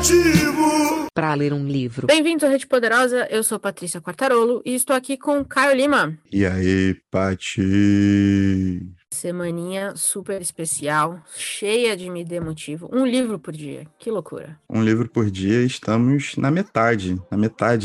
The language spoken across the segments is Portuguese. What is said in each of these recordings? objetivo para ler um livro. Bem-vindos à Rede Poderosa, eu sou Patrícia Quartarolo e estou aqui com Caio Lima. E aí, Pati? Semaninha super especial, cheia de me dê motivo. Um livro por dia, que loucura. Um livro por dia, estamos na metade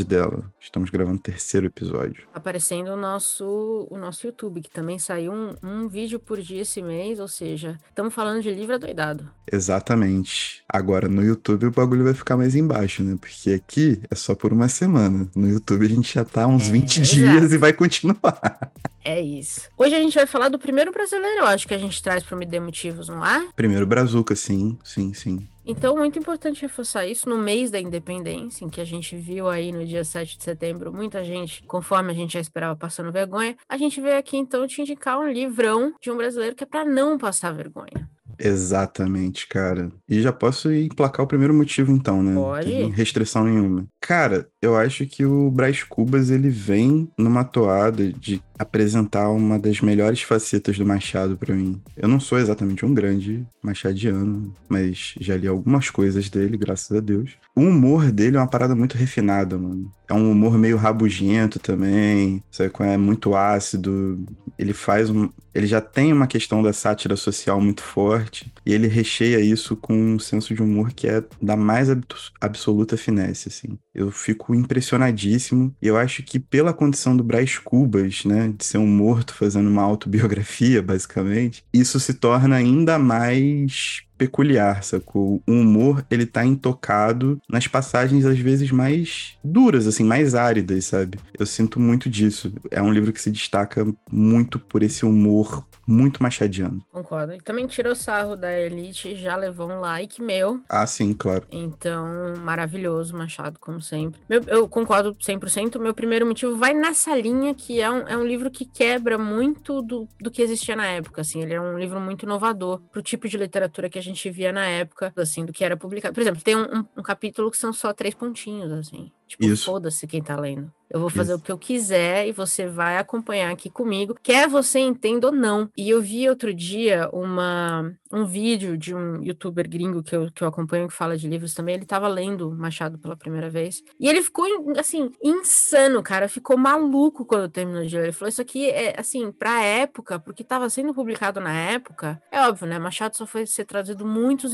dela. Estamos gravando o terceiro episódio. Aparecendo o nosso YouTube, que também saiu um vídeo por dia esse mês, ou seja, estamos falando de livro adoidado. Exatamente. Agora, no YouTube o bagulho vai ficar mais embaixo, né? Porque aqui é só por uma semana. No YouTube a gente já tá há uns 20 dias e vai continuar. É isso. Hoje a gente vai falar do primeiro brasileiro, eu acho, que a gente traz para me dê motivos, não é? Primeiro brazuca, sim. Então, muito importante reforçar isso no mês da independência, em que a gente viu aí no dia 7 de setembro, muita gente, conforme a gente já esperava, passando vergonha. A gente veio aqui, então, te indicar um livrão de um brasileiro que é para não passar vergonha. Exatamente, cara. E já posso emplacar o primeiro motivo, então, né? Pode. Sem restrição nenhuma. Cara, eu acho que o Brás Cubas, ele vem numa toada de apresentar uma das melhores facetas do Machado pra mim. Eu não sou exatamente um grande machadiano, mas já li algumas coisas dele, graças a Deus. O humor dele é uma parada muito refinada, mano. É um humor meio rabugento também, sabe? É muito ácido. Ele já tem uma questão da sátira social muito forte e ele recheia isso com um senso de humor que é da mais absoluta finesse, assim. Eu fico impressionadíssimo e eu acho que pela condição do Brás Cubas, né, de ser um morto fazendo uma autobiografia, basicamente, isso se torna ainda mais peculiar, sacou? O humor, ele tá intocado nas passagens, às vezes, mais duras, assim, mais áridas, sabe? Eu sinto muito disso. É um livro que se destaca muito por esse humor muito machadiano. Concordo. E também tirou sarro da elite e já levou um like meu. Ah, sim, claro. Então, maravilhoso, Machado, como sempre. Eu concordo 100%. Meu primeiro motivo vai nessa linha, que é um livro que quebra muito do que existia na época, assim. Ele é um livro muito inovador pro tipo de literatura que a gente via na época, assim, do que era publicado. Por exemplo, tem um capítulo que são só 3 pontinhos, assim. Tipo, isso. Foda-se quem tá lendo. Eu vou fazer isso. O que eu quiser e você vai acompanhar aqui comigo, quer você entenda ou não. E eu vi outro dia um vídeo de um youtuber gringo que eu acompanho, que fala de livros também. Ele tava lendo Machado pela primeira vez. E ele ficou, assim, insano, cara. Ficou maluco quando terminou de ler. Ele falou, isso aqui é, assim, pra época, porque tava sendo publicado na época, é óbvio, né? Machado só foi ser traduzido muitos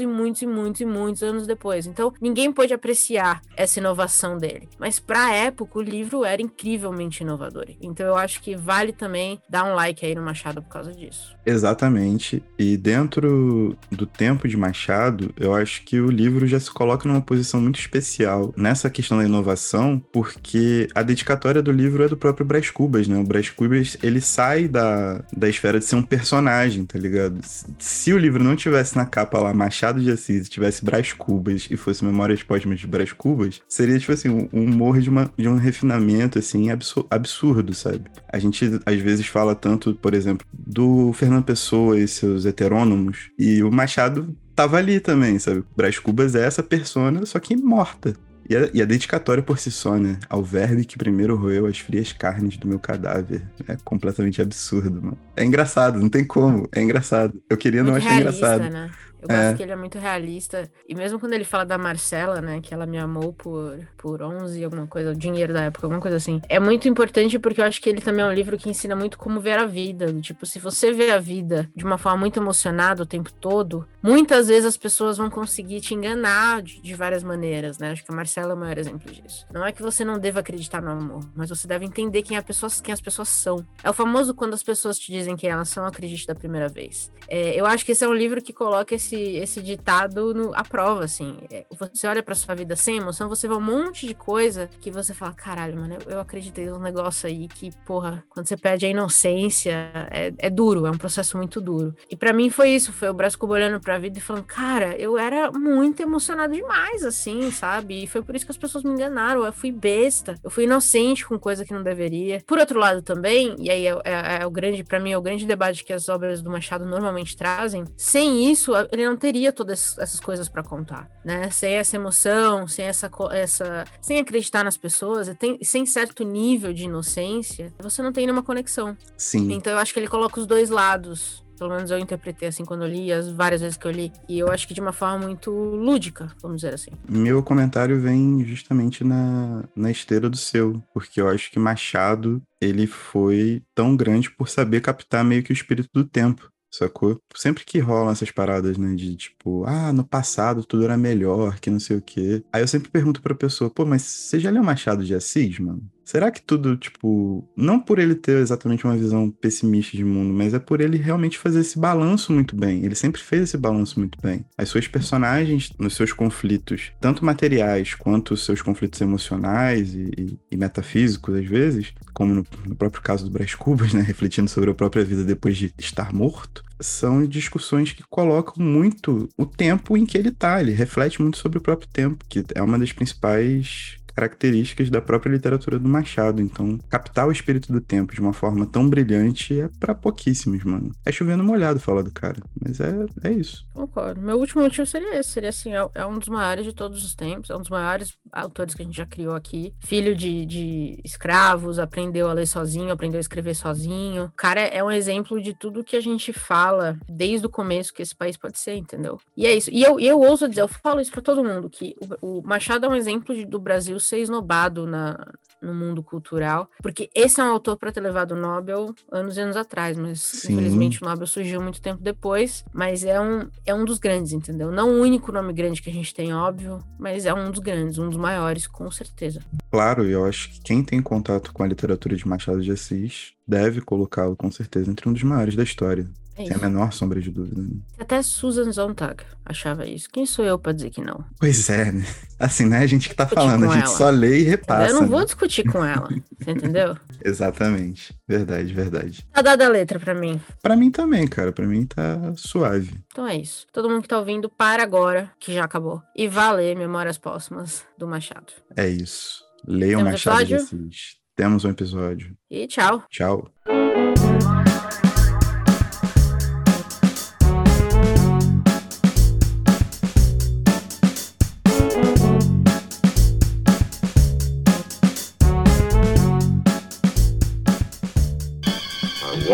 anos depois. Então, ninguém pôde apreciar essa inovação dele. Mas pra época, o livro era incrivelmente inovador. Então eu acho que vale também dar um like aí no Machado por causa disso. Exatamente. E dentro do tempo de Machado, eu acho que o livro já se coloca numa posição muito especial nessa questão da inovação, porque a dedicatória do livro é do próprio Brás Cubas, né? O Brás Cubas, ele sai da esfera de ser um personagem, tá ligado? Se o livro não tivesse na capa lá Machado de Assis, tivesse Brás Cubas e fosse Memórias Póssimas de Brás Cubas, seria tipo assim, um humor de um refinamento assim, absurdo, sabe? A gente, às vezes, fala tanto, por exemplo, do Fernando Pessoa e seus heterônomos, e o Machado tava ali também, sabe? Brás Cubas é essa persona, só que morta. E a dedicatória por si só, né? Ao verme que primeiro roeu as frias carnes do meu cadáver. É completamente absurdo, mano. É engraçado, não tem como. É engraçado. Eu queria muito não achar engraçado. Né? Eu gosto que ele é muito realista. E mesmo quando ele fala da Marcela, né? Que ela me amou por 11, alguma coisa, o dinheiro da época, alguma coisa assim. É muito importante porque eu acho que ele também é um livro que ensina muito como ver a vida. Tipo, se você vê a vida de uma forma muito emocionada o tempo todo, muitas vezes as pessoas vão conseguir te enganar de várias maneiras, né? Acho que a Marcela é o maior exemplo disso. Não é que você não deva acreditar no amor, mas você deve entender quem as pessoas são. É o famoso quando as pessoas te dizem quem elas são, acredite da primeira vez. Eu acho que esse é um livro que coloca esse ditado à prova, assim. Você olha pra sua vida sem emoção, você vê um monte de coisa que você fala, caralho, mano, eu acreditei num negócio aí que, porra, quando você perde a inocência, é duro, é um processo muito duro. E pra mim foi isso, foi o Brás Cubas olhando pra vida e falando, cara, eu era muito emocionado demais, assim, sabe? E foi por isso que as pessoas me enganaram, eu fui besta, eu fui inocente com coisa que não deveria. Por outro lado também, e aí pra mim é o grande debate que as obras do Machado normalmente trazem, sem isso ele não teria todas essas coisas pra contar, né? Sem essa emoção, sem acreditar nas pessoas, sem certo nível de inocência, você não tem nenhuma conexão. Sim. Então eu acho que ele coloca os dois lados pelo menos eu interpretei assim quando eu li, as várias vezes que eu li, e eu acho que de uma forma muito lúdica, vamos dizer assim. Meu comentário vem justamente na esteira do seu, porque eu acho que Machado, ele foi tão grande por saber captar meio que o espírito do tempo, sacou? Sempre que rolam essas paradas, né, de tipo, ah, no passado tudo era melhor, que não sei o quê. Aí eu sempre pergunto pra pessoa, pô, mas você já leu Machado de Assis, mano? Será que tudo, tipo, não por ele ter exatamente uma visão pessimista de mundo, mas é por ele realmente fazer esse balanço muito bem. Ele sempre fez esse balanço muito bem. As suas personagens, nos seus conflitos, tanto materiais quanto os seus conflitos emocionais e metafísicos, às vezes, como no próprio caso do Brás Cubas, né, refletindo sobre a própria vida depois de estar morto, são discussões que colocam muito o tempo em que ele tá. Ele reflete muito sobre o próprio tempo, que é uma das principais características da própria literatura do Machado. Então, captar o espírito do tempo de uma forma tão brilhante é pra pouquíssimos, mano. É chovendo molhado falar do cara, mas é isso. Concordo. Meu último motivo seria esse. Seria assim, é um dos maiores de todos os tempos, é um dos maiores autores que a gente já criou aqui. Filho de escravos, aprendeu a ler sozinho, aprendeu a escrever sozinho. O cara é um exemplo de tudo que a gente fala desde o começo que esse país pode ser, entendeu? E é isso. E eu ouso dizer, eu falo isso pra todo mundo, que o Machado é um exemplo do Brasil ser esnobado no mundo cultural, porque esse é um autor para ter levado o Nobel anos e anos atrás, mas sim, infelizmente o Nobel surgiu muito tempo depois, mas é um dos grandes, entendeu? Não o único nome grande que a gente tem, óbvio, mas é um dos grandes, um dos maiores, com certeza. Claro, eu acho que quem tem contato com a literatura de Machado de Assis deve colocá-lo, com certeza, entre um dos maiores da história. Tem a menor sombra de dúvida. Né? Até Susan Sontag achava isso. Quem sou eu pra dizer que não? Pois é, né? Assim, né? A gente que tá falando, a gente só lê e repassa. Eu não vou discutir com ela, você entendeu? Exatamente. Verdade, verdade. Tá dada a letra pra mim. Pra mim também, cara. Pra mim tá suave. Então é isso. Todo mundo que tá ouvindo, para agora, que já acabou. E vá ler Memórias Póssimas do Machado. É isso. Leiam Machado de Assis. Temos um episódio. E tchau. Tchau. I